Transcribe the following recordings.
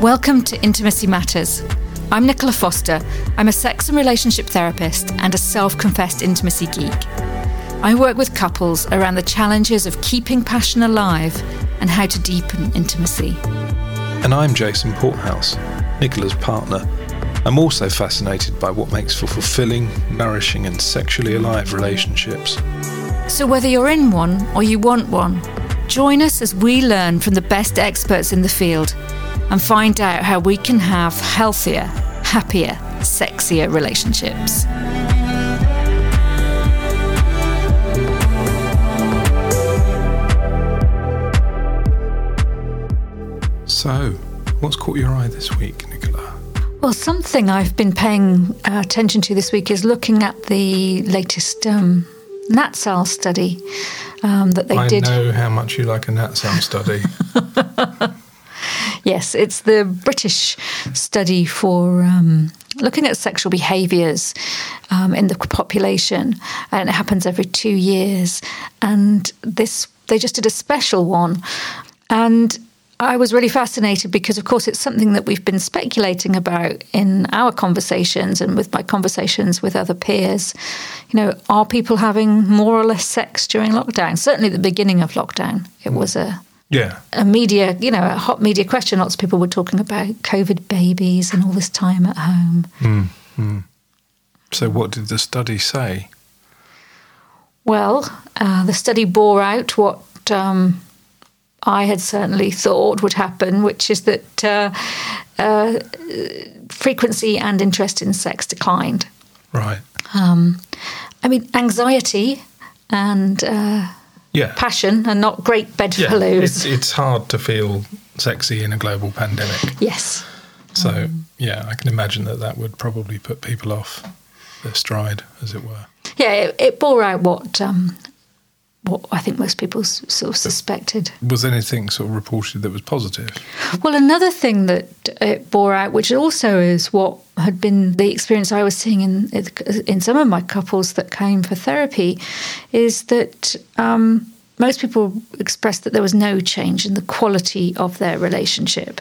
Welcome to Intimacy Matters. I'm Nicola Foster. I'm a sex and relationship therapist and a self-confessed intimacy geek. I work with couples around the challenges of keeping passion alive and how to deepen intimacy. And I'm Jason Porthouse, Nicola's partner. I'm also fascinated by what makes for fulfilling, nourishing and sexually alive relationships. So whether you're in one or you want one, join us as we learn from the best experts in the field and find out how we can have healthier, happier, sexier relationships. So, what's caught your eye this week, Nicola? Well, something I've been paying attention to this week is looking at the latest Natsal study that they did. I know how much you like a Natsal study. Yes, it's the British study for looking at sexual behaviours in the population, and it happens every 2 years. And they just did a special one, and I was really fascinated because, of course, it's something that we've been speculating about in our conversations and with my conversations with other peers. You know, are people having more or less sex during lockdown? Certainly at the beginning of lockdown, it was a media, you know, a hot media question. Lots of people were talking about COVID babies and all this time at home. Mm-hmm. So what did the study say? Well, the study bore out what I had certainly thought would happen, which is that frequency and interest in sex declined. Right. I mean, anxiety and passion are not great bedfellows. Yeah, it's hard to feel sexy in a global pandemic. Yes. So, I can imagine that would probably put people off their stride, as it were. Yeah, it bore out what I think most people sort of suspected. Was anything sort of reported that was positive? Well, another thing that it bore out, which also is what had been the experience I was seeing in some of my couples that came for therapy, is that most people expressed that there was no change in the quality of their relationship.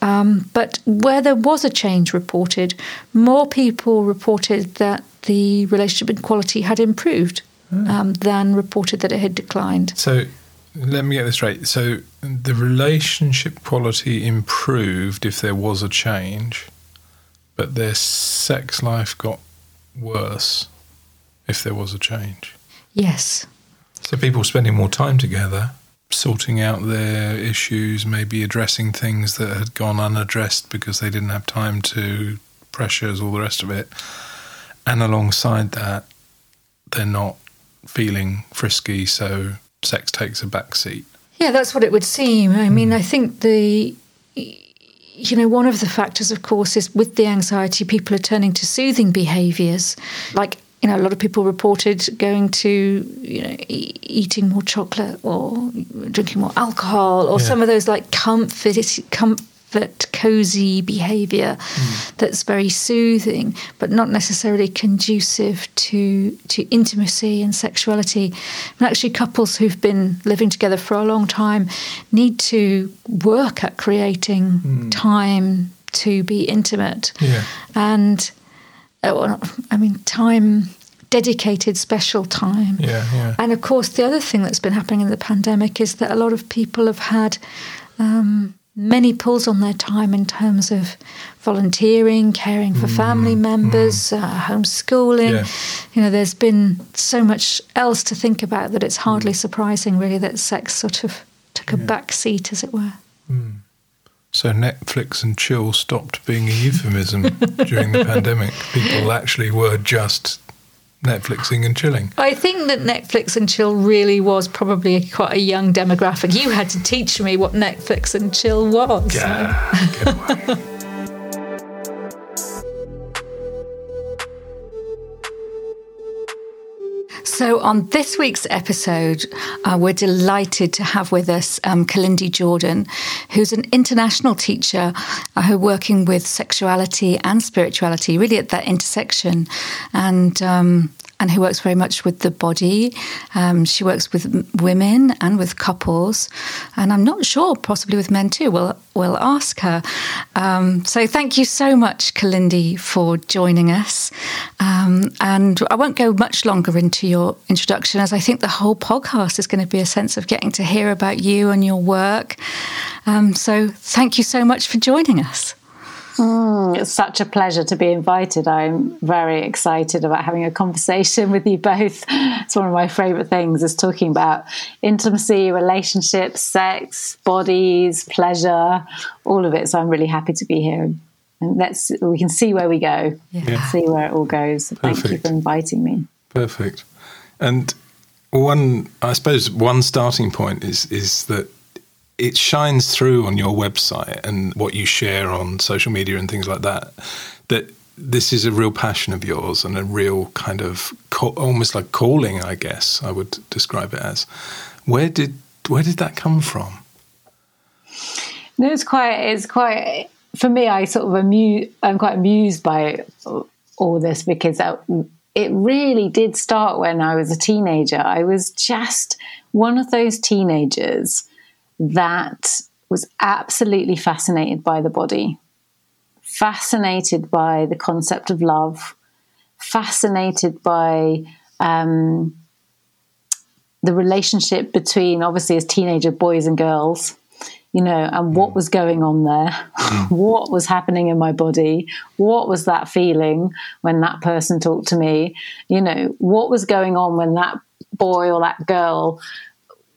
But where there was a change reported, more people reported that the relationship in quality had improved. Than reported that it had declined. So let me get this straight. So the relationship quality improved if there was a change, but their sex life got worse if there was a change. Yes. So people spending more time together, sorting out their issues, maybe addressing things that had gone unaddressed because they didn't have time to, pressures, all the rest of it. And alongside that, they're not feeling frisky, so sex takes a backseat. Yeah, that's what it would seem. I mean, I think one of the factors, of course, is with the anxiety, people are turning to soothing behaviours. Like, you know, a lot of people reported going to, you know, eating more chocolate or drinking more alcohol or some of those like comfort, cosy behaviour that's very soothing, but not necessarily conducive to intimacy and sexuality. And actually, couples who've been living together for a long time need to work at creating time to be intimate. Yeah. And, I mean, time, dedicated special time. Yeah, yeah. And, of course, the other thing that's been happening in the pandemic is that a lot of people have had many pulls on their time in terms of volunteering, caring for family members, homeschooling. Yeah. You know, there's been so much else to think about that it's hardly surprising, really, that sex sort of took a back seat, as it were. Mm. So Netflix and chill stopped being a euphemism during the pandemic. People actually were just Netflixing and chilling. I think that Netflix and chill really was probably quite a young demographic. You had to teach me what Netflix and chill was. Yeah, so. Get away. So on this week's episode, we're delighted to have with us Kalindi Jordan, who's an international teacher who's working with sexuality and spirituality, really at that intersection. And and who works very much with the body. She works with women and with couples, and I'm not sure, possibly with men too. We'll ask her. So thank you so much, Kalindi, for joining us. And I won't go much longer into your introduction, as I think the whole podcast is going to be a sense of getting to hear about you and your work. So thank you so much for joining us. It's such a pleasure to be invited. I'm very excited about having a conversation with you both. It's one of my favourite things, is talking about intimacy, relationships, sex, bodies, pleasure, all of it. So I'm really happy to be here. And we can see where we go, see where it all goes. Perfect. Thank you for inviting me. Perfect. And I suppose one starting point is that it shines through on your website and what you share on social media and things like that, that this is a real passion of yours and a real kind of almost like calling, I guess I would describe it as. Where did that come from? No, it's quite, for me, I'm quite amused by all this, because it really did start when I was a teenager. I was just one of those teenagers that was absolutely fascinated by the body, fascinated by the concept of love, fascinated by the relationship between, obviously, as teenager boys and girls, and what was going on there, what was happening in my body, what was that feeling when that person talked to me, what was going on when that boy or that girl,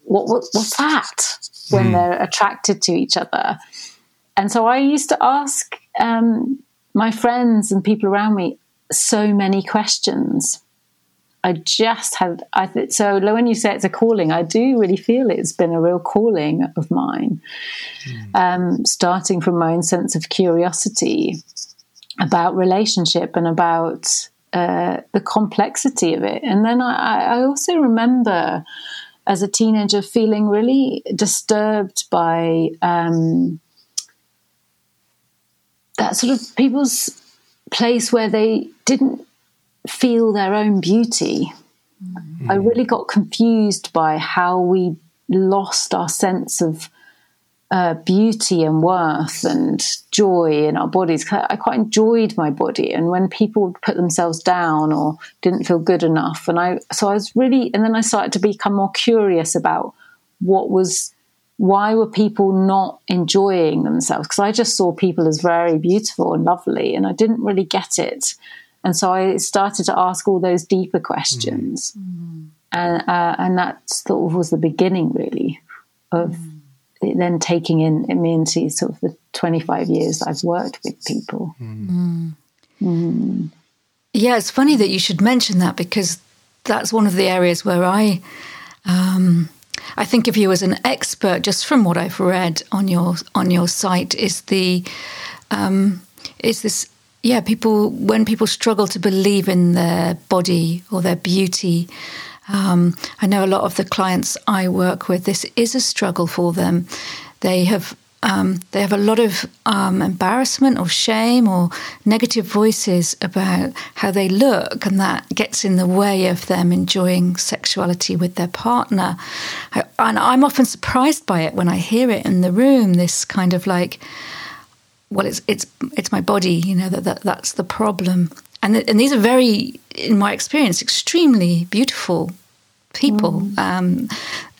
what's that? When they're attracted to each other. And so I used to ask my friends and people around me so many questions. So when you say it's a calling, I do really feel it's been a real calling of mine, starting from my own sense of curiosity about relationship and about the complexity of it. And then I also remember, as a teenager, feeling really disturbed by that sort of people's place where they didn't feel their own beauty. Mm. I really got confused by how we lost our sense of beauty and worth and joy in our bodies. I quite enjoyed my body, and when people would put themselves down or didn't feel good enough, and then I started to become more curious about why were people not enjoying themselves, because I just saw people as very beautiful and lovely and I didn't really get it. And so I started to ask all those deeper questions, and that sort of was the beginning, really, of then taking me into sort of the 25 years I've worked with people. Mm. Mm. Yeah, it's funny that you should mention that, because that's one of the areas where I think of you as an expert, just from what I've read on your site, is people, when people struggle to believe in their body or their beauty. I know a lot of the clients I work with, this is a struggle for them. They have a lot of embarrassment or shame or negative voices about how they look, and that gets in the way of them enjoying sexuality with their partner. And I'm often surprised by it when I hear it in the room, this kind of like, well, it's my body, that's the problem. And these are very, in my experience, extremely beautiful people. Mm.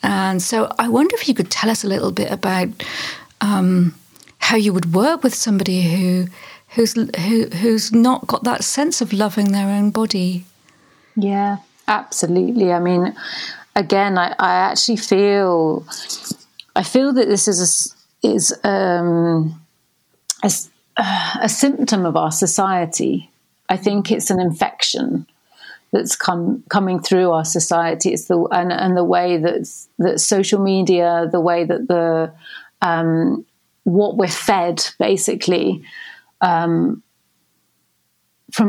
And so I wonder if you could tell us a little bit about how you would work with somebody who's not got that sense of loving their own body. Yeah, absolutely. I mean, again, I feel that this is a symptom of our society. I think it's an infection that's coming through our society. It's the way that social media, the way that what we're fed, basically, from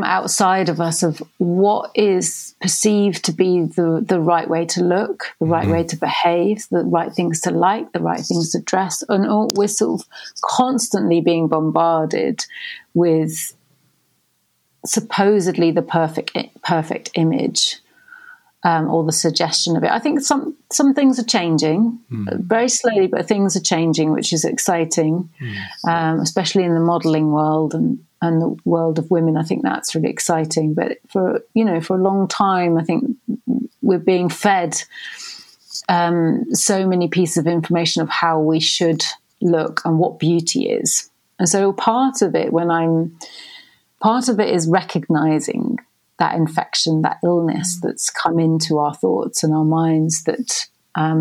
outside of us, of what is perceived to be the right way to look, the right way to behave, the right things to like, the right things to dress, and all, we're sort of constantly being bombarded with supposedly the perfect image, or the suggestion of it. I think some things are changing very slowly, but things are changing, which is exciting, especially in the modelling world and the world of women. I think that's really exciting. But for a long time, I think we're being fed so many pieces of information of how we should look and what beauty is. And so part of it is recognizing that infection, that illness that's come into our thoughts and our minds, that I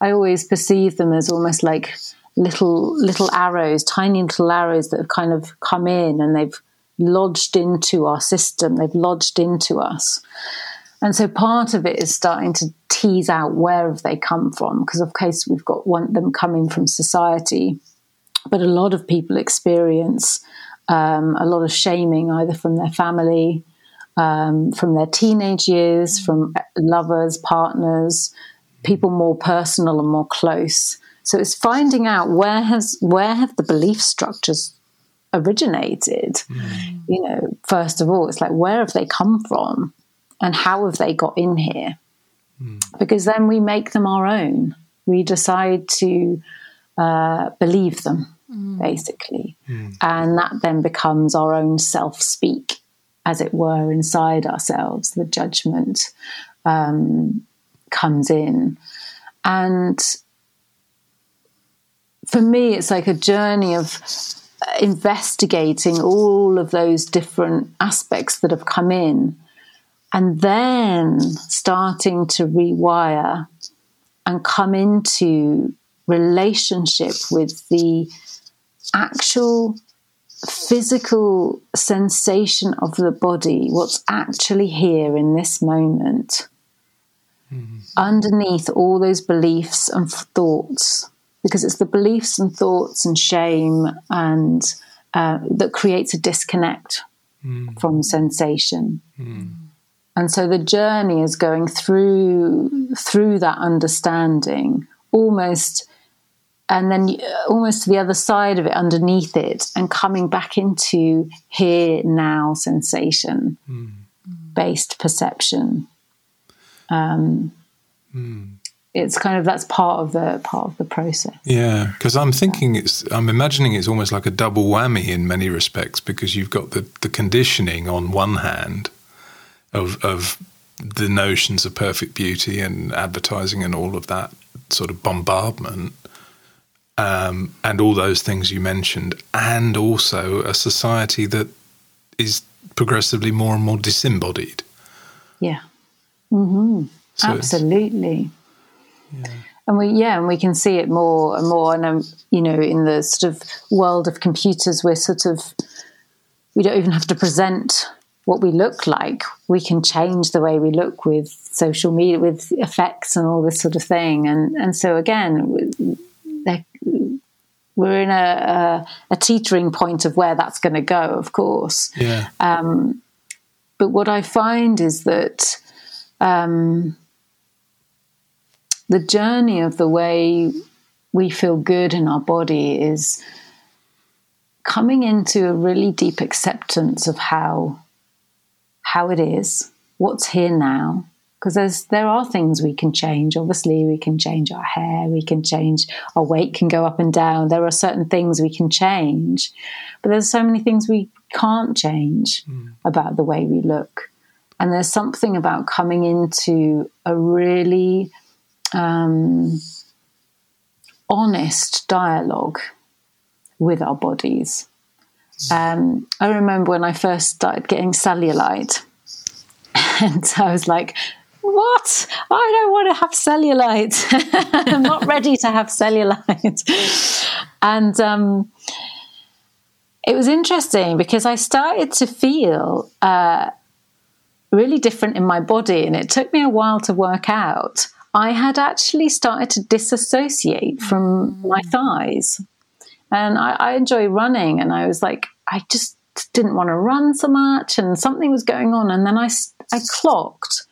always perceive them as almost like little arrows, tiny little arrows that have kind of come in and they've lodged into our system, they've lodged into us. And so part of it is starting to tease out where have they come from, because of course we've got them coming from society, but a lot of people experience a lot of shaming, either from their family, from their teenage years, from lovers, partners, people more personal and more close. So it's finding out where have the belief structures originated. First of all, it's like, where have they come from and how have they got in here? Because then we make them our own. We decide to believe them, basically. And that then becomes our own self-speak, as it were, inside ourselves. The judgment comes in. And for me, it's like a journey of investigating all of those different aspects that have come in, and then starting to rewire and come into relationship with the actual physical sensation of the body, what's actually here in this moment, underneath all those beliefs and thoughts, because it's the beliefs and thoughts and shame and that creates a disconnect from sensation. And so the journey is going through that understanding, almost, and then almost to the other side of it, underneath it, and coming back into here, now, sensation-based perception. It's kind of, that's part of the process. Yeah, because I'm imagining it's almost like a double whammy in many respects, because you've got the conditioning on one hand of the notions of perfect beauty and advertising and all of that sort of bombardment, and all those things you mentioned, and also a society that is progressively more and more disembodied. Yeah. So absolutely. Yeah. And we can see it more and more. And in the sort of world of computers, we're sort of, we don't even have to present what we look like. We can change the way we look with social media, with effects and all this sort of thing. And so again, we're in a teetering point of where that's going to go, of course. Yeah. But what I find is that the journey of the way we feel good in our body is coming into a really deep acceptance of how it is, what's here now. Because there are things we can change. Obviously, we can change our hair, we can change our weight, can go up and down. There are certain things we can change, but there's so many things we can't change about the way we look. And there's something about coming into a really honest dialogue with our bodies. I remember when I first started getting cellulite, and I was like, what? I don't want to have cellulite. I'm not ready to have cellulite. And it was interesting because I started to feel really different in my body, and it took me a while to work out. I had actually started to disassociate from my thighs. And I enjoy running, and I was like, I just didn't want to run so much, and something was going on. And then I clocked,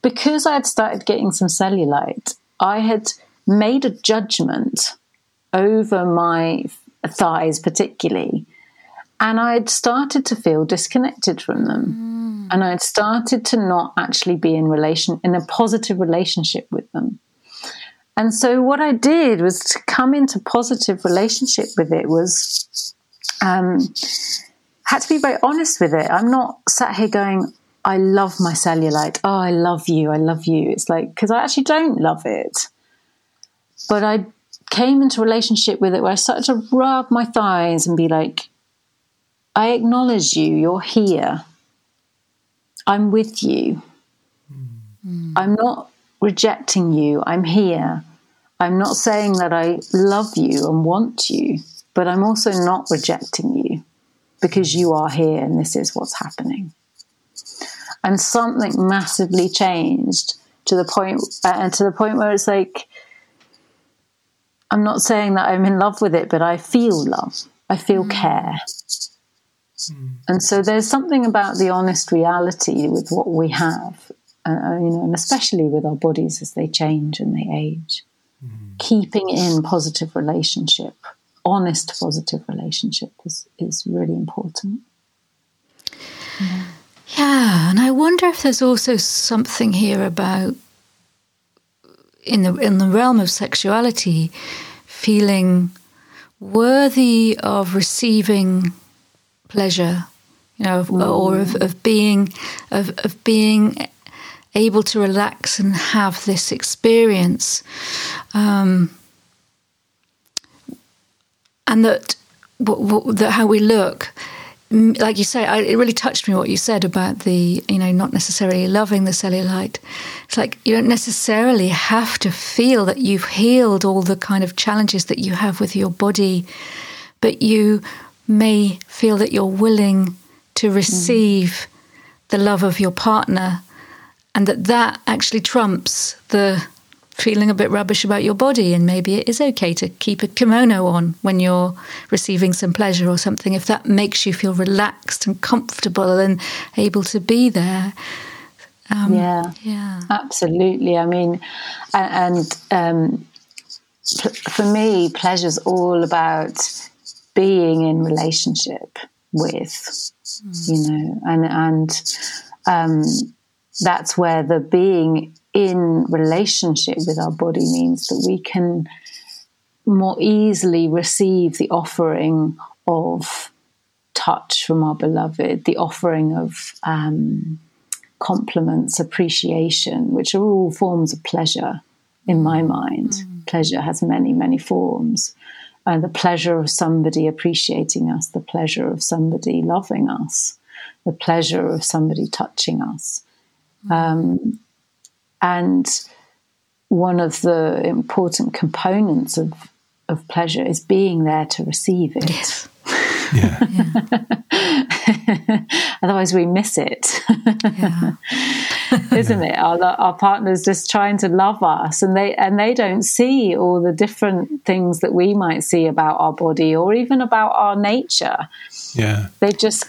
because I had started getting some cellulite, I had made a judgment over my thighs particularly, and I had started to feel disconnected from them. And I had started to not actually be in a positive relationship with them. And so what I did was to come into positive relationship with it was, had to be very honest with it. I'm not sat here going, I love my cellulite. Oh, I love you. I love you. It's like, because I actually don't love it. But I came into a relationship with it where I started to rub my thighs and be like, I acknowledge you. You're here. I'm with you. Mm. I'm not rejecting you. I'm here. I'm not saying that I love you and want you, but I'm also not rejecting you because you are here and this is what's happening. And something massively changed to the point where it's like, I'm not saying that I'm in love with it, but I feel love. I feel care. And so there's something about the honest reality with what we have, and especially with our bodies as they change and they age. Keeping in positive relationship, honest positive relationship is really important. Yeah, and I wonder if there's also something here about in the realm of sexuality, feeling worthy of receiving pleasure, or of being able to relax and have this experience, and that how we look, like you say, it really touched me what you said about the not necessarily loving the cellulite. It's like you don't necessarily have to feel that you've healed all the kind of challenges that you have with your body, but you may feel that you're willing to receive the love of your partner, and that actually trumps the feeling a bit rubbish about your body, and maybe it is okay to keep a kimono on when you're receiving some pleasure or something, if that makes you feel relaxed and comfortable and able to be there. Yeah, absolutely. I mean, for me, pleasure's all about being in relationship with, that's where the being in relationship with our body means that we can more easily receive the offering of touch from our beloved, the offering of compliments, appreciation, which are all forms of pleasure in my mind. Pleasure has many, many forms. The pleasure of somebody appreciating us, the pleasure of somebody loving us, the pleasure of somebody touching us. And one of the important components of pleasure is being there to receive it. Yes. Yeah. Otherwise we miss it. Yeah. Isn't it? Our partner's just trying to love us, and they don't see all the different things that we might see about our body or even about our nature. Yeah, they just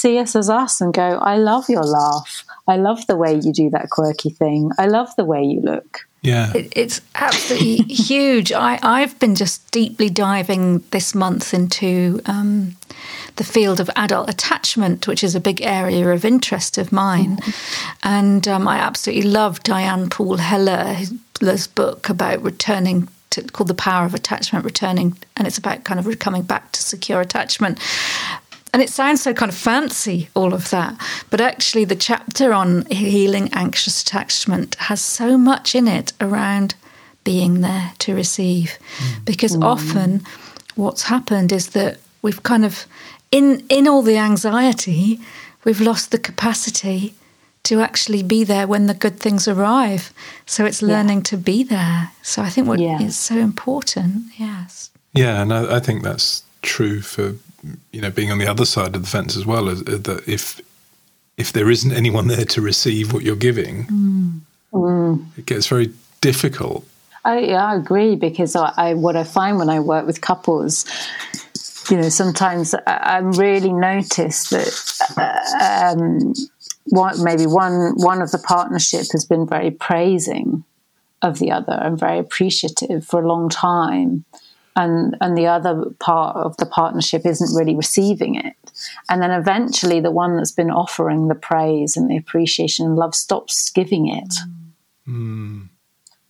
see us as us and go, I love your laugh. I love the way you do that quirky thing. I love the way you look. Yeah, it's absolutely huge. I've been just deeply diving this month into the field of adult attachment, which is a big area of interest of mine. And I absolutely love Diane Paul Heller's book about returning to, called The Power of Attachment, Returning, and it's about kind of coming back to secure attachment. And it sounds so kind of fancy, all of that. But actually the chapter on healing anxious attachment has so much in it around being there to receive. Because often what's happened is that we've kind of, in all the anxiety, we've lost the capacity to actually be there when the good things arrive. So it's learning to be there. So I think what is so important, yes. Yeah, and I think that's true for being on the other side of the fence as well, is that if there isn't anyone there to receive what you're giving, it gets very difficult. I agree, because what I find when I work with couples, sometimes I really notice that maybe one of the partnership has been very praising of the other and very appreciative for a long time. And the other part of the partnership isn't really receiving it. And then eventually the one that's been offering the praise and the appreciation and love stops giving it. Mm.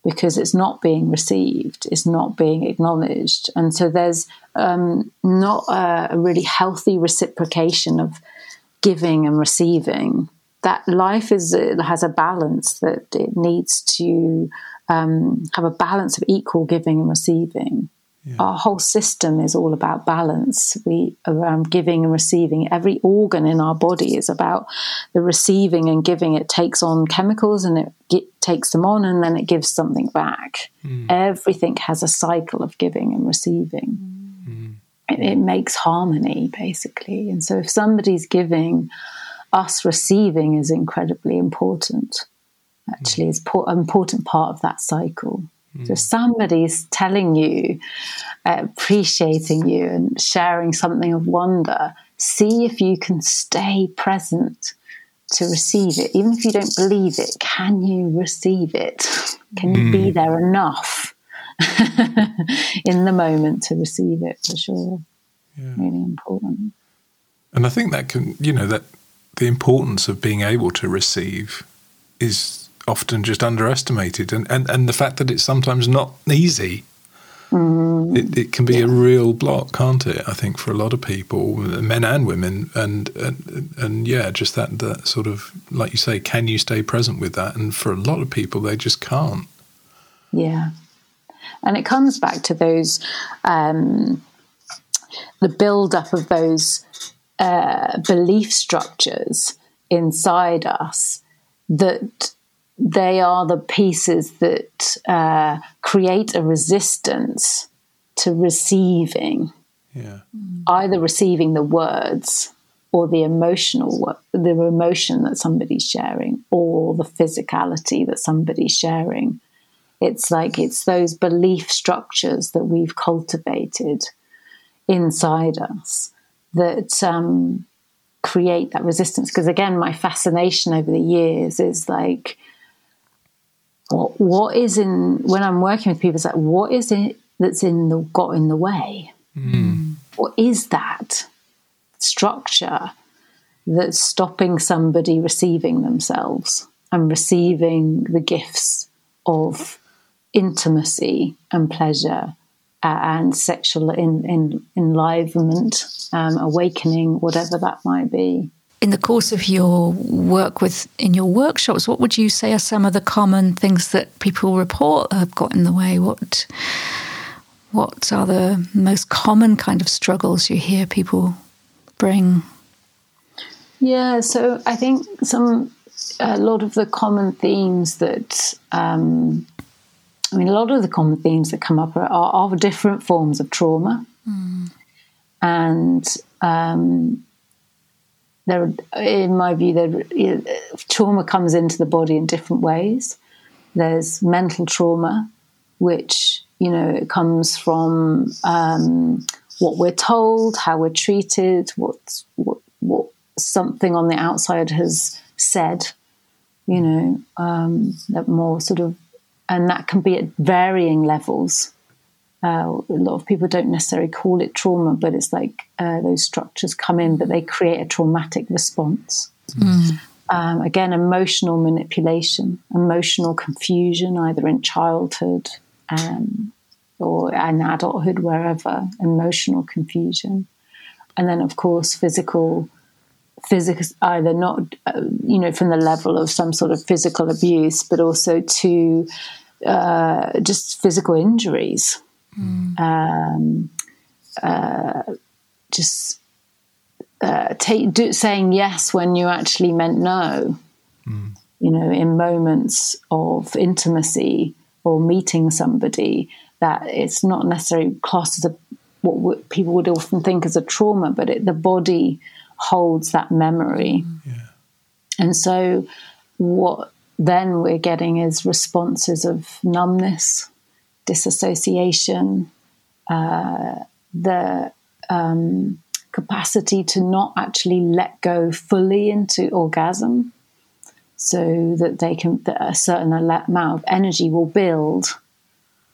Because it's not being received, it's not being acknowledged. And so there's not a really healthy reciprocation of giving and receiving. That life has a balance, that it needs to have a balance of equal giving and receiving. Yeah. Our whole system is all about balance. We around giving and receiving. Every organ in our body is about the receiving and giving. It takes on chemicals and it takes them on, and then it gives something back. Mm. Everything has a cycle of giving and receiving. Mm. It makes harmony, basically. And so if somebody's giving, us receiving is incredibly important. Actually, it's an important part of that cycle. So if somebody's telling you, appreciating you and sharing something of wonder, see if you can stay present to receive it. Even if you don't believe it, can you receive it? Can you be there enough in the moment to receive it, for sure? Yeah. Really important. And I think that that the importance of being able to receive is often just underestimated, and the fact that it's sometimes not easy. It can be a real block, can't it? I think for a lot of people, men and women, and yeah, just that sort of, like you say, can you stay present with that? And for a lot of people, they just can't. Yeah, and it comes back to those the build up of those belief structures inside us that. They are the pieces that create a resistance to receiving, either receiving the words or the emotion that somebody's sharing, or the physicality that somebody's sharing. It's those belief structures that we've cultivated inside us that create that resistance. Because again, my fascination over the years is what is in, when I'm working with people, it's like, what is it that's got in the way? Mm. What is that structure that's stopping somebody receiving themselves and receiving the gifts of intimacy and pleasure and sexual enlivenment, awakening, whatever that might be? In the course of your work in your workshops, what would you say are some of the common things that people report have got in the way? What are the most common kind of struggles you hear people bring? Yeah, so I think a lot of the common themes that a lot of the common themes that come up are different forms of trauma, and. In my view, trauma comes into the body in different ways. There's mental trauma, which, it comes from what we're told, how we're treated, what something on the outside has said, that more sort of, and that can be at varying levels. A lot of people don't necessarily call it trauma, but it's those structures come in, but they create a traumatic response. Mm. Again, emotional manipulation, emotional confusion, either in childhood or in adulthood, wherever, emotional confusion. And then, of course, physical, either not, from the level of some sort of physical abuse, but also to just physical injuries. Mm. Saying yes when you actually meant no, in moments of intimacy or meeting somebody, that it's not necessarily classed as what people would often think as a trauma, but the body holds that memory. Yeah. And so what then we're getting is responses of numbness, disassociation, the capacity to not actually let go fully into orgasm, so that that a certain amount of energy will build,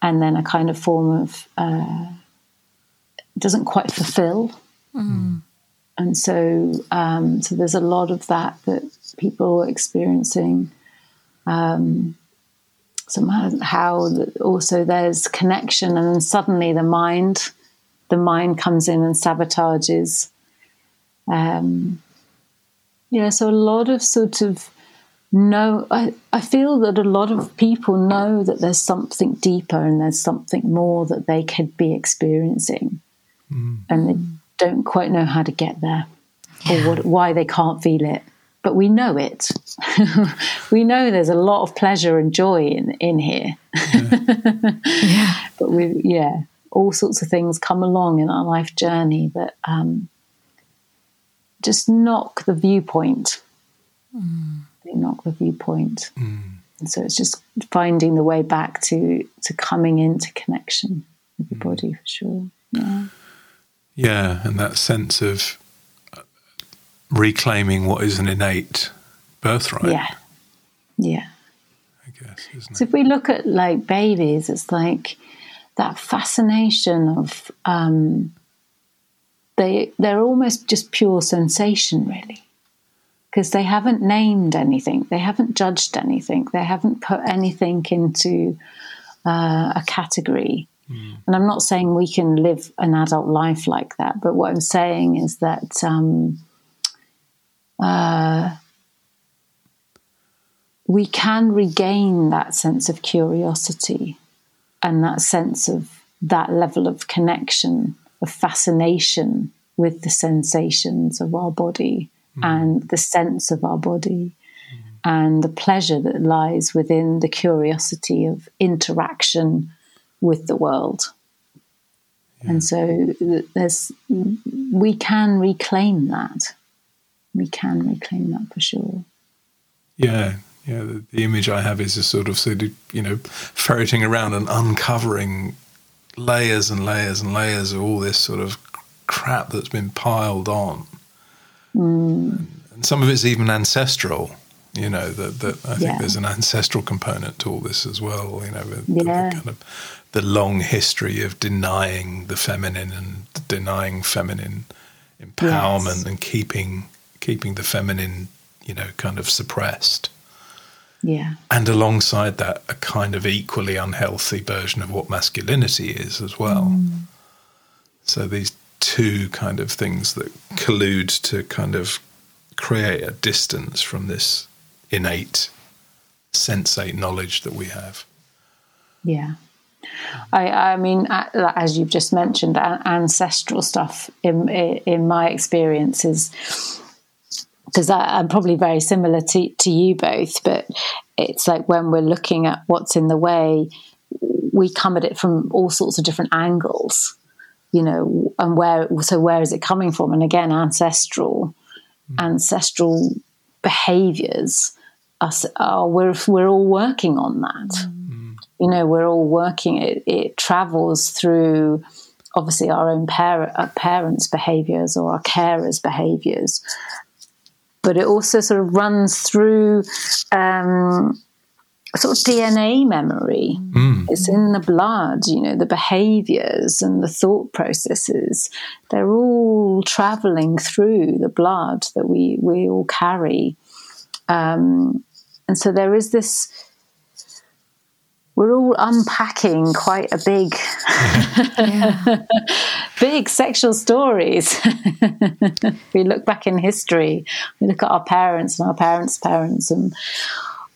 and then a kind of form of doesn't quite fulfill. Mm. And so, so there's a lot of that people are experiencing. Somehow also there's connection, and then suddenly the mind comes in and sabotages. So a lot of sort of I feel that a lot of people know that there's something deeper and there's something more that they could be experiencing. Mm. And they don't quite know how to get there or why they can't feel it. But we know it. We know there's a lot of pleasure and joy in here. Yeah. But all sorts of things come along in our life journey that just knock the viewpoint. Mm. They knock the viewpoint. Mm. And so it's just finding the way back to coming into connection with the body, for sure. Yeah. Yeah, and that sense of reclaiming what is an innate birthright. Yeah. Yeah. I guess, isn't it? So if we look at like babies, it's like that fascination of they're almost just pure sensation, really. Because they haven't named anything, they haven't judged anything, they haven't put anything into a category. Mm. And I'm not saying we can live an adult life like that, but what I'm saying is that we can regain that sense of curiosity and that sense of that level of connection, of fascination with the sensations of our body. Mm. And the sense of our body, and the pleasure that lies within the curiosity of interaction with the world. Yeah. And so we can reclaim that. We can reclaim that, for sure. Yeah, yeah. The image I have is a sort of ferreting around and uncovering layers and layers and layers of all this sort of crap that's been piled on. Mm. And some of it's even ancestral, that I think there's an ancestral component to all this as well, the kind of the long history of denying the feminine and denying feminine empowerment and keeping the feminine, kind of suppressed. Yeah. And alongside that, a kind of equally unhealthy version of what masculinity is as well. Mm. So these two kind of things that collude to kind of create a distance from this innate sensate knowledge that we have. Yeah. I mean, as you've just mentioned, ancestral stuff in my experience is, because I'm probably very similar to you both, but it's like when we're looking at what's in the way, we come at it from all sorts of different angles. And where is it coming from? And again, ancestral behaviours we're all working on that. Mm. We're all working. It travels through, obviously, our own parents' behaviours or our carers' behaviours, but it also sort of runs through sort of DNA memory. Mm. It's in the blood, the behaviours and the thought processes. They're all travelling through the blood that we all carry. And so there is this, we're all unpacking quite a big, big sexual stories. We look back in history, we look at our parents and our parents' parents and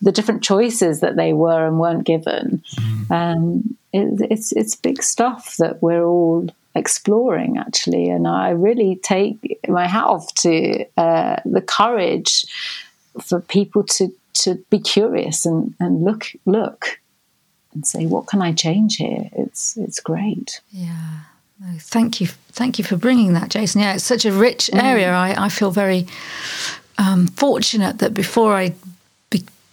the different choices that they were and weren't given. Mm. It's big stuff that we're all exploring, actually. And I really take my hat off to the courage for people to be curious and look and say, what can I change here? It's great. Yeah. No, thank you for bringing that, Jason. Yeah, it's such a rich area. I feel very fortunate that before I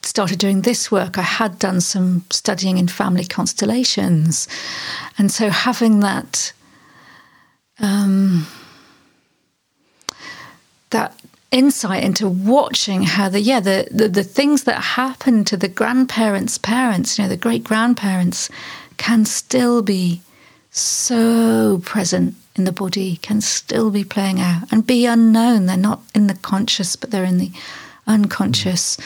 started doing this work, I had done some studying in family constellations, and so having that that insight into watching how the things that happen to the grandparents' parents, the great grandparents, can still be so present in the body can still be playing out and be unknown. They're not in the conscious, but they're in the unconscious.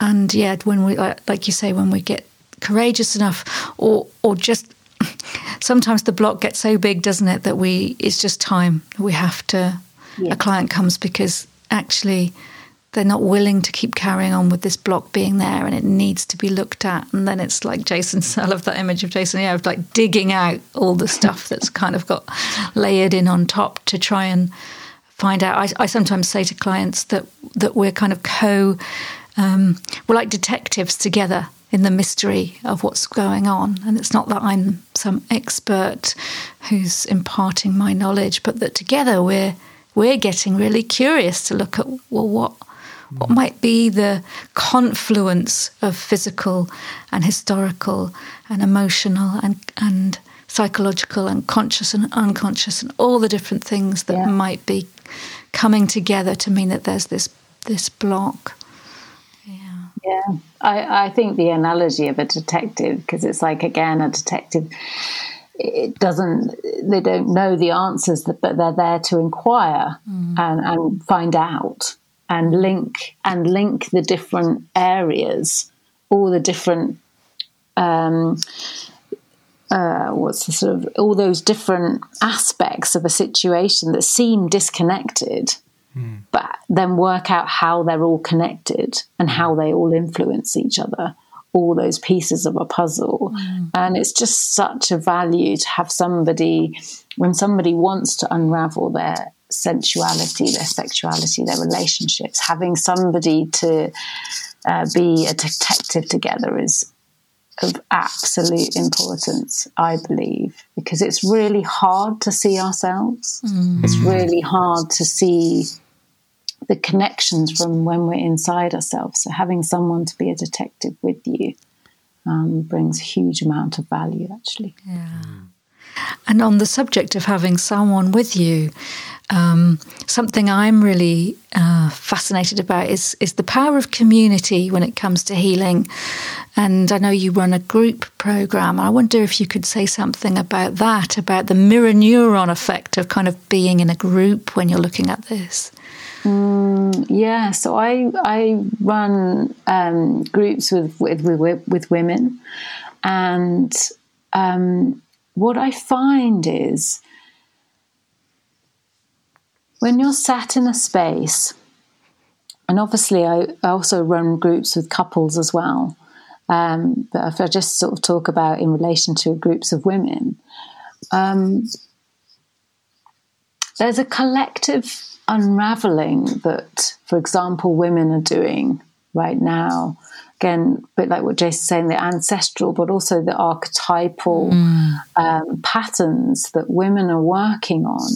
And yeah, when we, like you say, when we get courageous enough, or just sometimes the block gets so big, doesn't it, that it's just time. We have to. Yeah. A client comes because actually they're not willing to keep carrying on with this block being there, and it needs to be looked at. And then it's like Jason, I love that image of Jason, of like digging out all the stuff that's kind of got layered in on top to try and find out. I sometimes say to clients that we're kind of we're like detectives together in the mystery of what's going on. And it's not that I'm some expert who's imparting my knowledge, but that together we're getting really curious to look at, well, what might be the confluence of physical and historical and emotional and psychological and conscious and unconscious and all the different things that might be coming together to mean that there's this block. Yeah, I think the analogy of a detective, because it's like, again, a detective, they don't know the answers, but they're there to inquire and find out and link the different areas, all the different, all those different aspects of a situation that seem disconnected. But then work out how they're all connected and how they all influence each other, all those pieces of a puzzle. And it's just such a value to have somebody, when somebody wants to unravel their sensuality, their sexuality, their relationships, having somebody to be a detective together is of absolute importance, I believe, because it's really hard to see ourselves. It's really hard to see the connections from when we're inside ourselves. So having someone to be a detective with you brings a huge amount of value, actually. Yeah. And on the subject of having someone with you, something I'm really fascinated about is the power of community when it comes to healing. And I know you run a group program. I wonder if you could say something about that, about the mirror neuron effect of kind of being in a group when you're looking at this. Yeah, so I run groups with women, and what I find is, when you're sat in a space, and obviously I also run groups with couples as well, but if I just sort of talk about in relation to groups of women, there's a collective unraveling that, for example, women are doing right now. Again, a bit like what Jason's saying, the ancestral, but also the archetypal patterns that women are working on.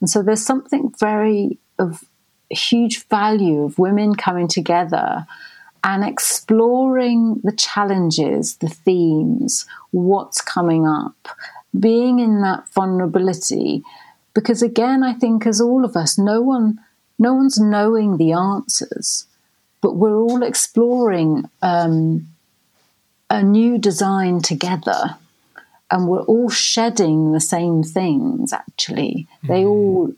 And so there's something very of huge value of women coming together and exploring the challenges, the themes, what's coming up, being in that vulnerability. Because again, I think as all of us, no one's knowing the answers. But we're all exploring a new design together, and we're all shedding the same things, actually. They all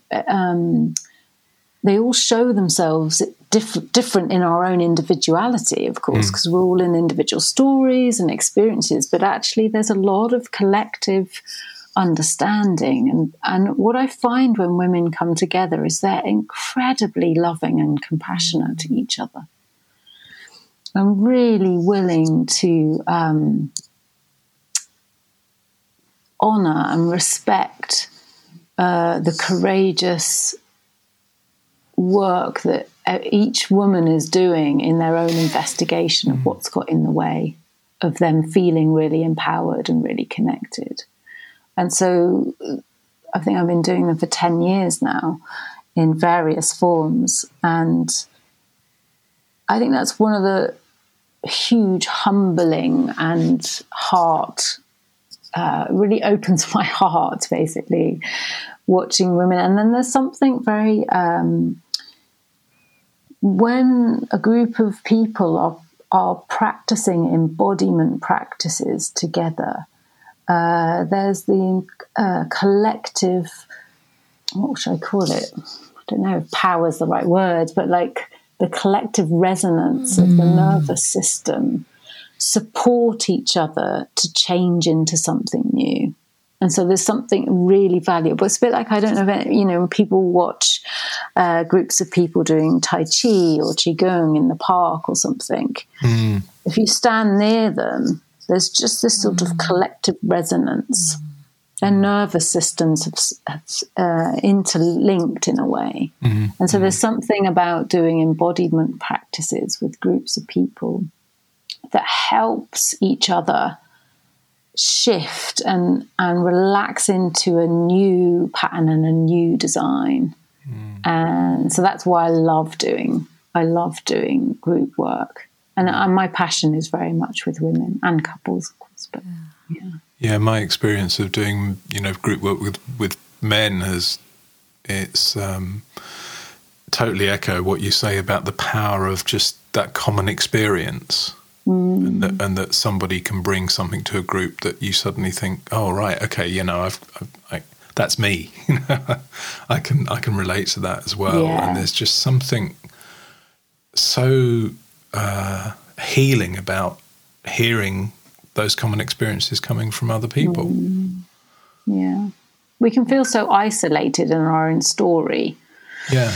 show themselves different in our own individuality, of course, because we're all in individual stories and experiences, but actually there's a lot of collective understanding. And what I find when women come together is they're incredibly loving and compassionate to each other. I'm really willing to honour and respect the courageous work that each woman is doing in their own investigation of what's got in the way of them feeling really empowered and really connected. And so I think I've been doing them for 10 years now in various forms. And I think that's one of the huge humbling and really opens my heart, basically, watching women. And then there's something very, when a group of people are practicing embodiment practices together, There's the collective, what should I call it? I don't know if power is the right word, but like the collective resonance of the nervous system support each other to change into something new. And so there's something really valuable. It's a bit like, I don't know, when people watch groups of people doing Tai Chi or Qigong in the park or something. Mm. If you stand near them, there's just this sort of collective resonance. Their nervous systems have interlinked in a way. Mm. And so there's something about doing embodiment practices with groups of people that helps each other shift and relax into a new pattern and a new design. And so that's why I love doing group work, and my passion is very much with women and couples, of course, but yeah, my experience of doing group work with men has, it's totally echo what you say about the power of just that common experience. Mm. And that somebody can bring something to a group that you suddenly think, oh right, okay, that's me. I can relate to that as well. Yeah. And there's just something so healing about hearing those common experiences coming from other people. Mm. Yeah, we can feel so isolated in our own story. Yeah.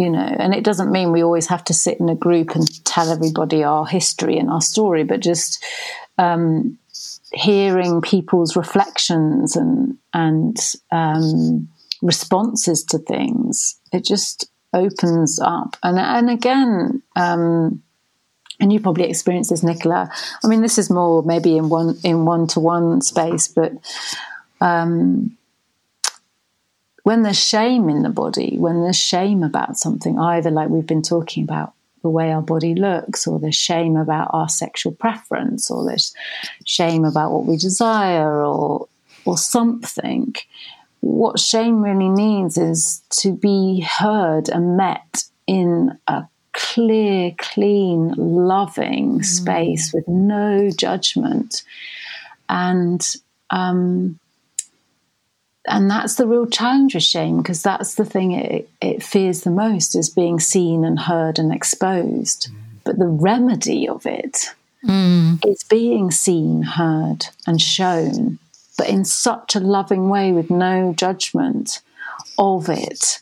And it doesn't mean we always have to sit in a group and tell everybody our history and our story, but just hearing people's reflections and responses to things, it just opens up. And again, and you probably experience this, Nicola. I mean, this is more maybe in one-to-one space, but. When there's shame in the body, when there's shame about something, either like we've been talking about the way our body looks, or there's shame about our sexual preference, or there's shame about what we desire or something, what shame really needs is to be heard and met in a clear, clean, loving space with no judgment. And that's the real challenge with shame, because that's the thing it fears the most, is being seen and heard and exposed. But the remedy of it is being seen, heard and shown, but in such a loving way with no judgment of it.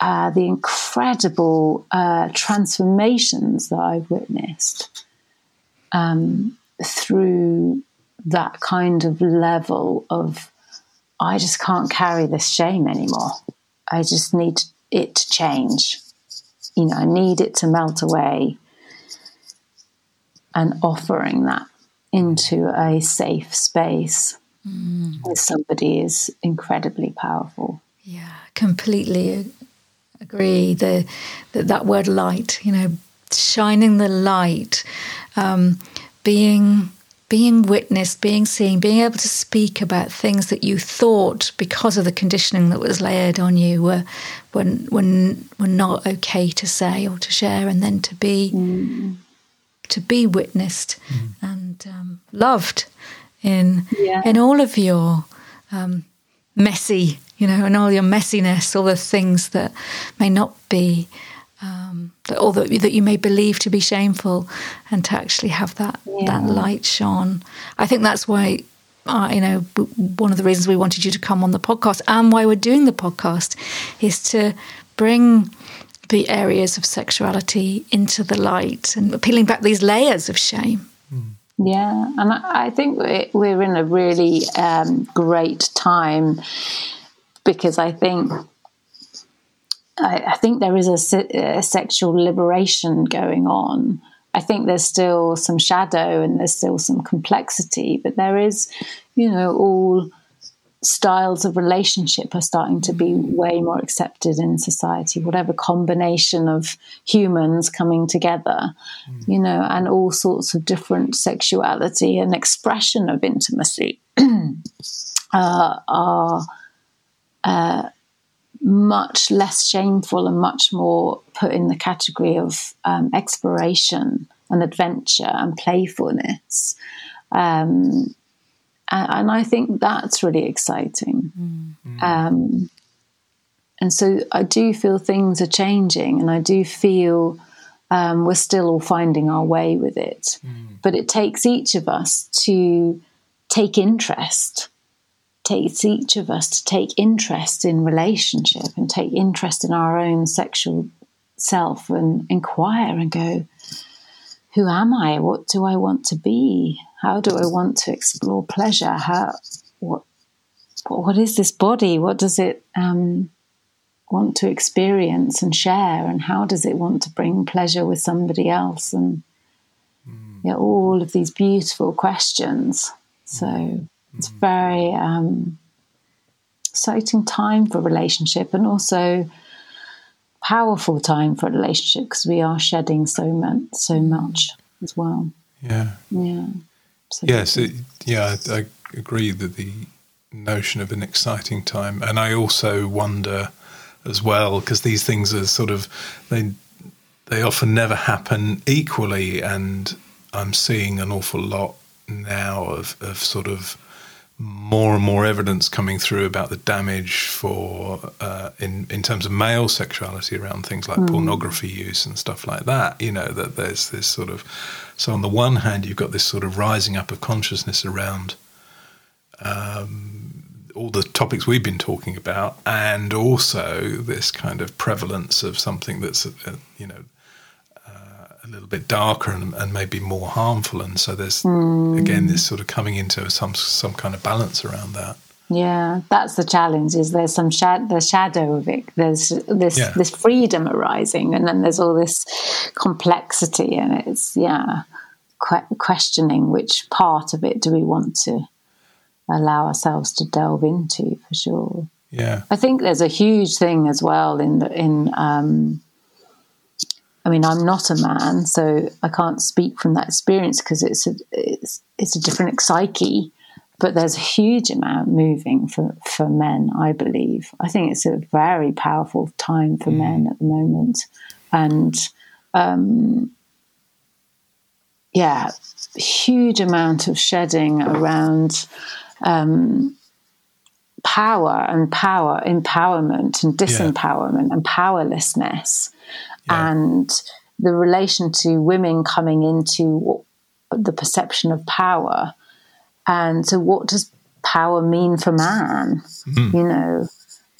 The incredible transformations that I've witnessed through that kind of level of, I just can't carry this shame anymore. I just need it to change. I need it to melt away. And offering that into a safe space with somebody is incredibly powerful. Yeah, completely agree. That word light, shining the light, being witnessed, being seen, being able to speak about things that you thought, because of the conditioning that was layered on you, were not okay to say or to share, and then to be witnessed and loved in all of your messy, and all your messiness, all the things that may not be. That you may believe to be shameful, and to actually have that light shone. I think that's why, one of the reasons we wanted you to come on the podcast, and why we're doing the podcast, is to bring the areas of sexuality into the light and peeling back these layers of shame. Yeah, and I think we're in a really great time, because I think there is a sexual liberation going on. I think there's still some shadow and there's still some complexity, but there is, all styles of relationship are starting to be way more accepted in society, whatever combination of humans coming together, and all sorts of different sexuality and expression of intimacy are much less shameful and much more put in the category of exploration and adventure and playfulness, And I think that's really exciting. Mm. And so I do feel things are changing, and I do feel we're still all finding our way with it. Mm. But it takes each of us to take interest. Takes each of us to take interest in relationship and take interest in our own sexual self and inquire and go, who am I? What do I want to be? How do I want to explore pleasure? What is this body? What does it want to experience and share? And how does it want to bring pleasure with somebody else? And yeah, all of these beautiful questions. So it's very exciting time for relationship, and also powerful time for a relationship, because we are shedding so much as well. Yeah. So yes, I agree that the notion of an exciting time, and I also wonder as well, because these things are sort of they often never happen equally, and I'm seeing an awful lot now of sort of more and more evidence coming through about the damage for in terms of male sexuality around things like pornography use and stuff like that. You know, that there's this sort of, so on the one hand you've got this sort of rising up of consciousness around all the topics we've been talking about, and also this kind of prevalence of something that's a little bit darker and maybe more harmful, and so there's again this sort of coming into some kind of balance around that. Yeah, that's the challenge, is there's some shadow of it, there's this freedom arising, and then there's all this complexity, and it's questioning which part of it do we want to allow ourselves to delve into, for sure. Yeah, I think there's a huge thing as well I mean, I'm not a man, so I can't speak from that experience, because it's a different psyche. But there's a huge amount moving for men, I believe. I think it's a very powerful time for men at the moment, and huge amount of shedding around power and power empowerment and disempowerment and powerlessness. And the relation to women coming into the perception of power. And so what does power mean for man? Mm. You know,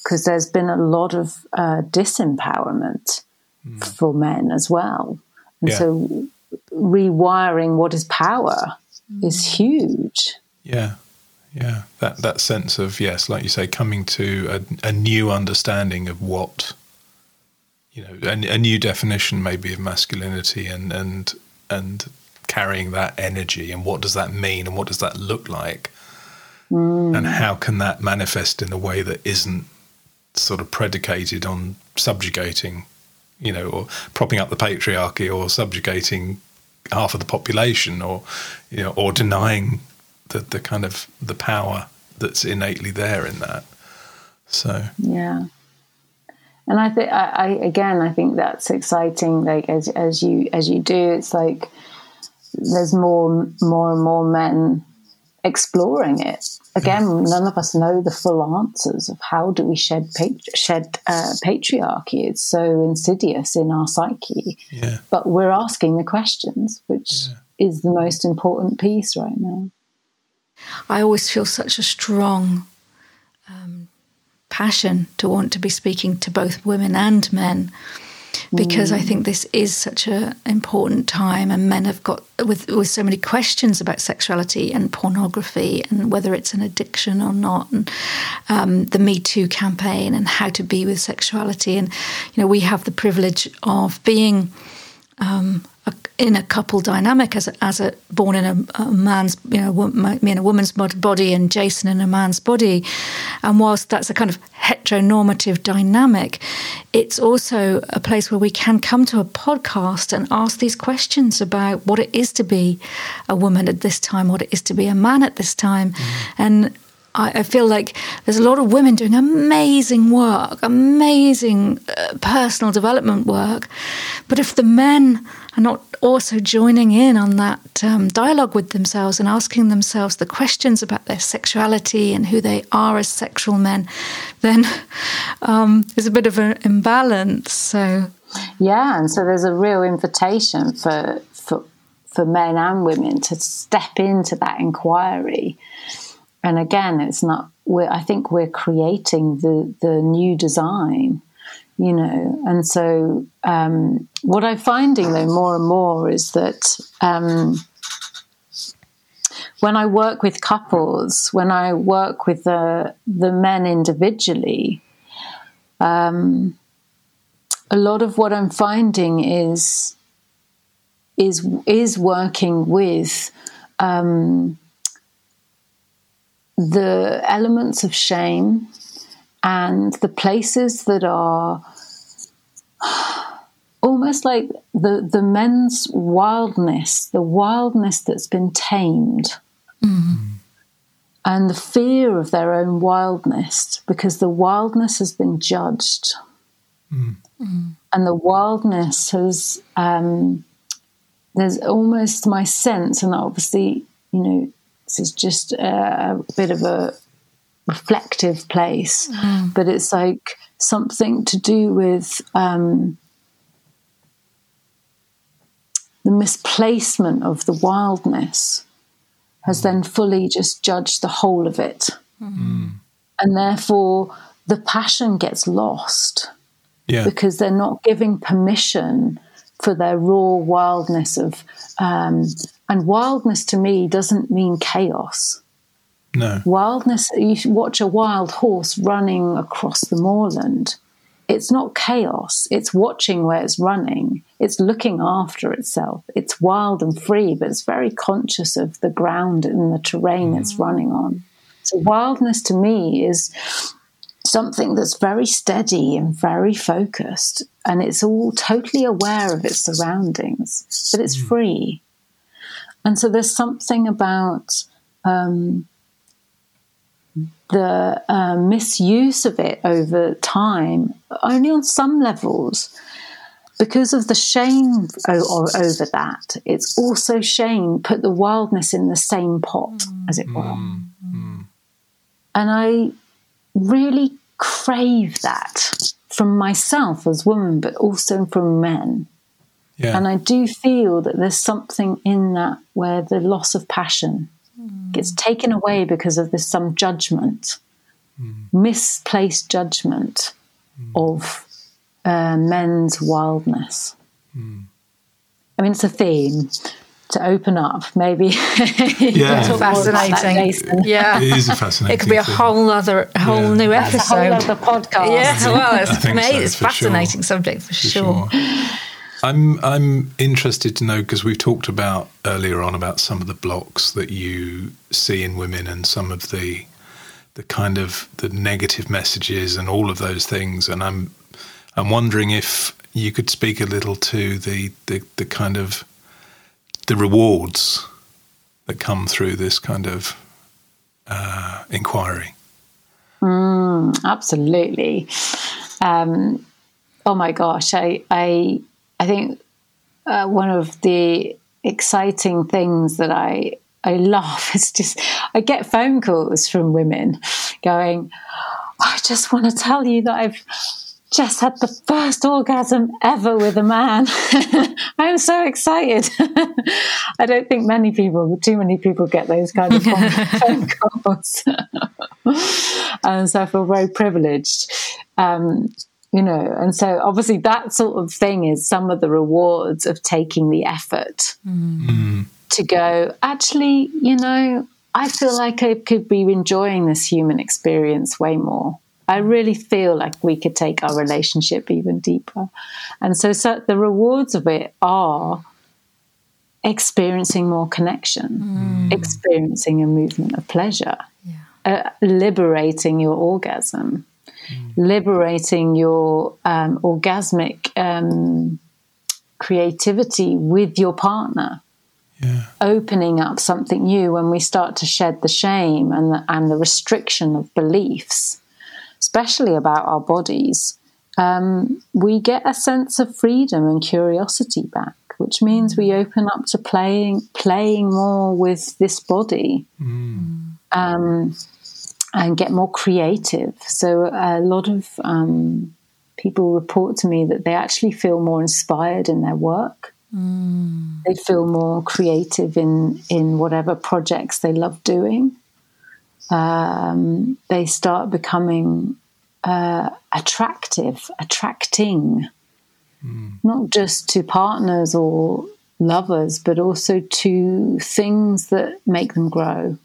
because there's been a lot of disempowerment for men as well. And so rewiring what is power is huge. Yeah. Yeah. That sense of, like you say, coming to a new understanding of what... You know, a new definition maybe of masculinity, and carrying that energy, and what does that mean, and what does that look like, and how can that manifest in a way that isn't sort of predicated on subjugating, you know, or propping up the patriarchy, or subjugating half of the population, or you know, or denying the kind of the power that's innately there in that. So yeah. And I think that's exciting. Like as you do, it's like there's more and more men exploring it. Again, none of us know the full answers of how do we shed patriarchy. It's so insidious in our psyche. Yeah. But we're asking the questions, which is the most important piece right now. I always feel such a strong passion to want to be speaking to both women and men, because I think this is such an important time, and men have got with so many questions about sexuality and pornography and whether it's an addiction or not, and the Me Too campaign and how to be with sexuality. And you know, we have the privilege of being in a couple dynamic, as a born in a man's, you know, me in a woman's body and Jason in a man's body. And whilst that's a kind of heteronormative dynamic, it's also a place where we can come to a podcast and ask these questions about what it is to be a woman at this time, what it is to be a man at this time. And I feel like there's a lot of women doing amazing work, amazing personal development work. But if the men and not also joining in on that dialogue with themselves and asking themselves the questions about their sexuality and who they are as sexual men, then there's a bit of an imbalance. So yeah, and so there's a real invitation for men and women to step into that inquiry. And again, it's not. I think we're creating the new design, you know. And so what I'm finding, though, more and more is that when I work with couples, when I work with the men individually, a lot of what I'm finding is working with the elements of shame and the places that are almost like the men's wildness, the wildness that's been tamed, mm-hmm. and the fear of their own wildness, because the wildness has been judged, mm-hmm. and the wildness has there's almost my sense, and obviously, you know, this is just a bit of a reflective place, but it's like something to do with the misplacement of the wildness has then fully just judged the whole of it. Mm. And therefore the passion gets lost, because they're not giving permission for their raw wildness of and wildness to me doesn't mean chaos. No. Wildness, you watch a wild horse running across the moorland. It's not chaos. It's watching where it's running. It's looking after itself. It's wild and free, but it's very conscious of the ground and the terrain it's running on. So wildness to me is something that's very steady and very focused, and it's all totally aware of its surroundings, but it's free. And so there's something about the misuse of it over time, only on some levels, because of the shame over that. It's also shame put the wildness in the same pot, as it were. Mm. And I really crave that from myself as women, but also from men. Yeah. And I do feel that there's something in that where the loss of passion gets taken away because of this some judgment, misplaced judgment of men's wildness. I mean, it's a theme to open up, maybe. Yeah, fascinating. Yeah, it is a fascinating. It could be a whole new episode, a whole other podcast. Yeah, well, it's a fascinating subject for sure. I'm interested to know, because we've talked about earlier on about some of the blocks that you see in women and some of the kind of the negative messages and all of those things, and I'm wondering if you could speak a little to the kind of the rewards that come through this kind of inquiry. Absolutely. Oh my gosh, I think one of the exciting things that I love is just I get phone calls from women going, I just want to tell you that I've just had the first orgasm ever with a man. I'm so excited. I don't think too many people get those kind of phone calls. And so I feel very privileged. You know, and so obviously that sort of thing is some of the rewards of taking the effort to go, actually, you know, I feel like I could be enjoying this human experience way more. I really feel like we could take our relationship even deeper. And so the rewards of it are experiencing more connection, experiencing a movement of pleasure, liberating your orgasm. Liberating your orgasmic creativity with your partner, opening up something new when we start to shed the shame and the restriction of beliefs, especially about our bodies. We get a sense of freedom and curiosity back. which means we open up to playing more with this body, and get more creative. So a lot of people report to me that they actually feel more inspired in their work. They feel more creative in whatever projects they love doing. They start becoming attracting, not just to partners or lovers, but also to things that make them grow.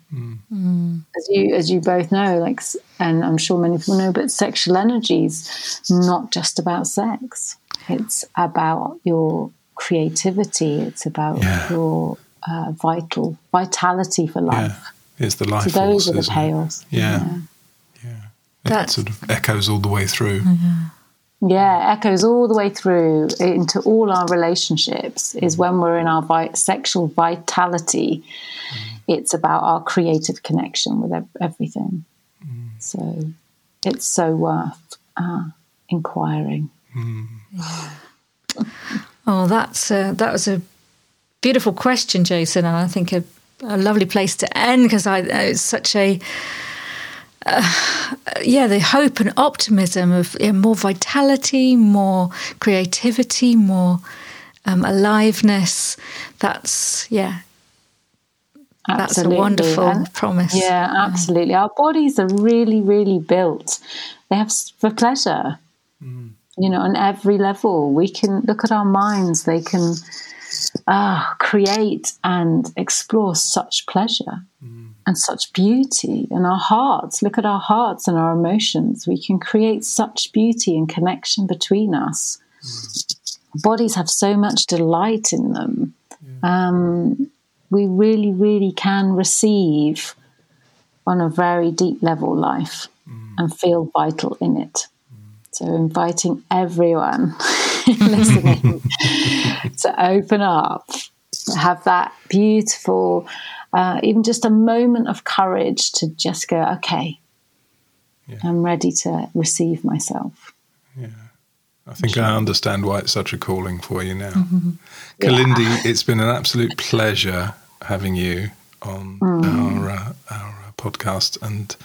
As you both know, like, and I'm sure many people know, but sexual energy is not just about sex. It's about your creativity. It's about your vitality for life. Yeah. It's the life. So those are the payoffs. Yeah. That sort of echoes all the way through. Echoes all the way through into all our relationships. Is when we're in our sexual vitality, it's about our creative connection with everything. So it's so worth inquiring. Oh, that was a beautiful question, Jason, and I think a lovely place to end, because it's such a the hope and optimism of more vitality, more creativity, more aliveness. That's a wonderful promise. Yeah, absolutely. Our bodies are really, really built. They have for pleasure. On every level. We can look at our minds. They can create and explore such pleasure and such beauty. And our hearts, look at our hearts and our emotions. We can create such beauty and connection between us. Bodies have so much delight in them. We really, really can receive on a very deep level life and feel vital in it. So inviting everyone listening to open up, have that beautiful, even just a moment of courage to just go, okay, I'm ready to receive myself. Yeah, I think I understand why it's such a calling for you now. Kalindi, it's been an absolute pleasure having you on our podcast, and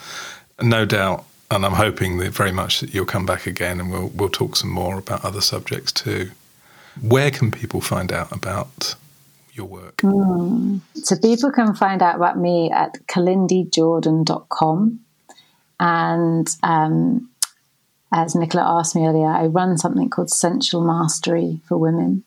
no doubt, and I'm hoping that very much that you'll come back again and we'll talk some more about other subjects too. Where can people find out about your work? So people can find out about me at kalindijordan.com. And as Nicola asked me earlier, I run something called Sensual Mastery for Women.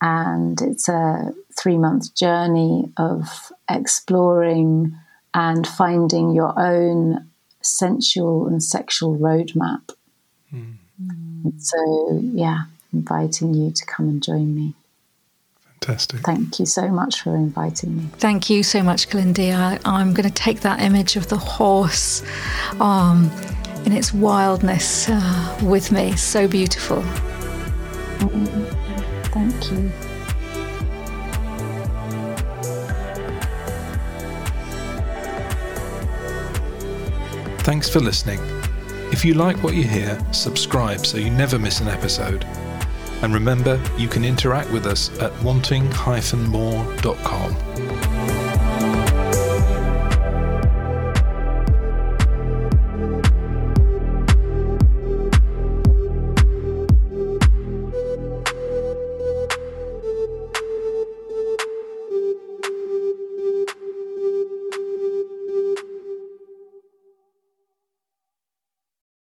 And it's a 3-month journey of exploring and finding your own sensual and sexual roadmap. So inviting you to come and join me. Fantastic. Thank you so much for inviting me. Thank you so much, Kalindi. I'm going to take that image of the horse in its wildness with me. So beautiful. Thank you. Thanks for listening. If you like what you hear, subscribe so you never miss an episode. And remember, you can interact with us at wanting-more.com.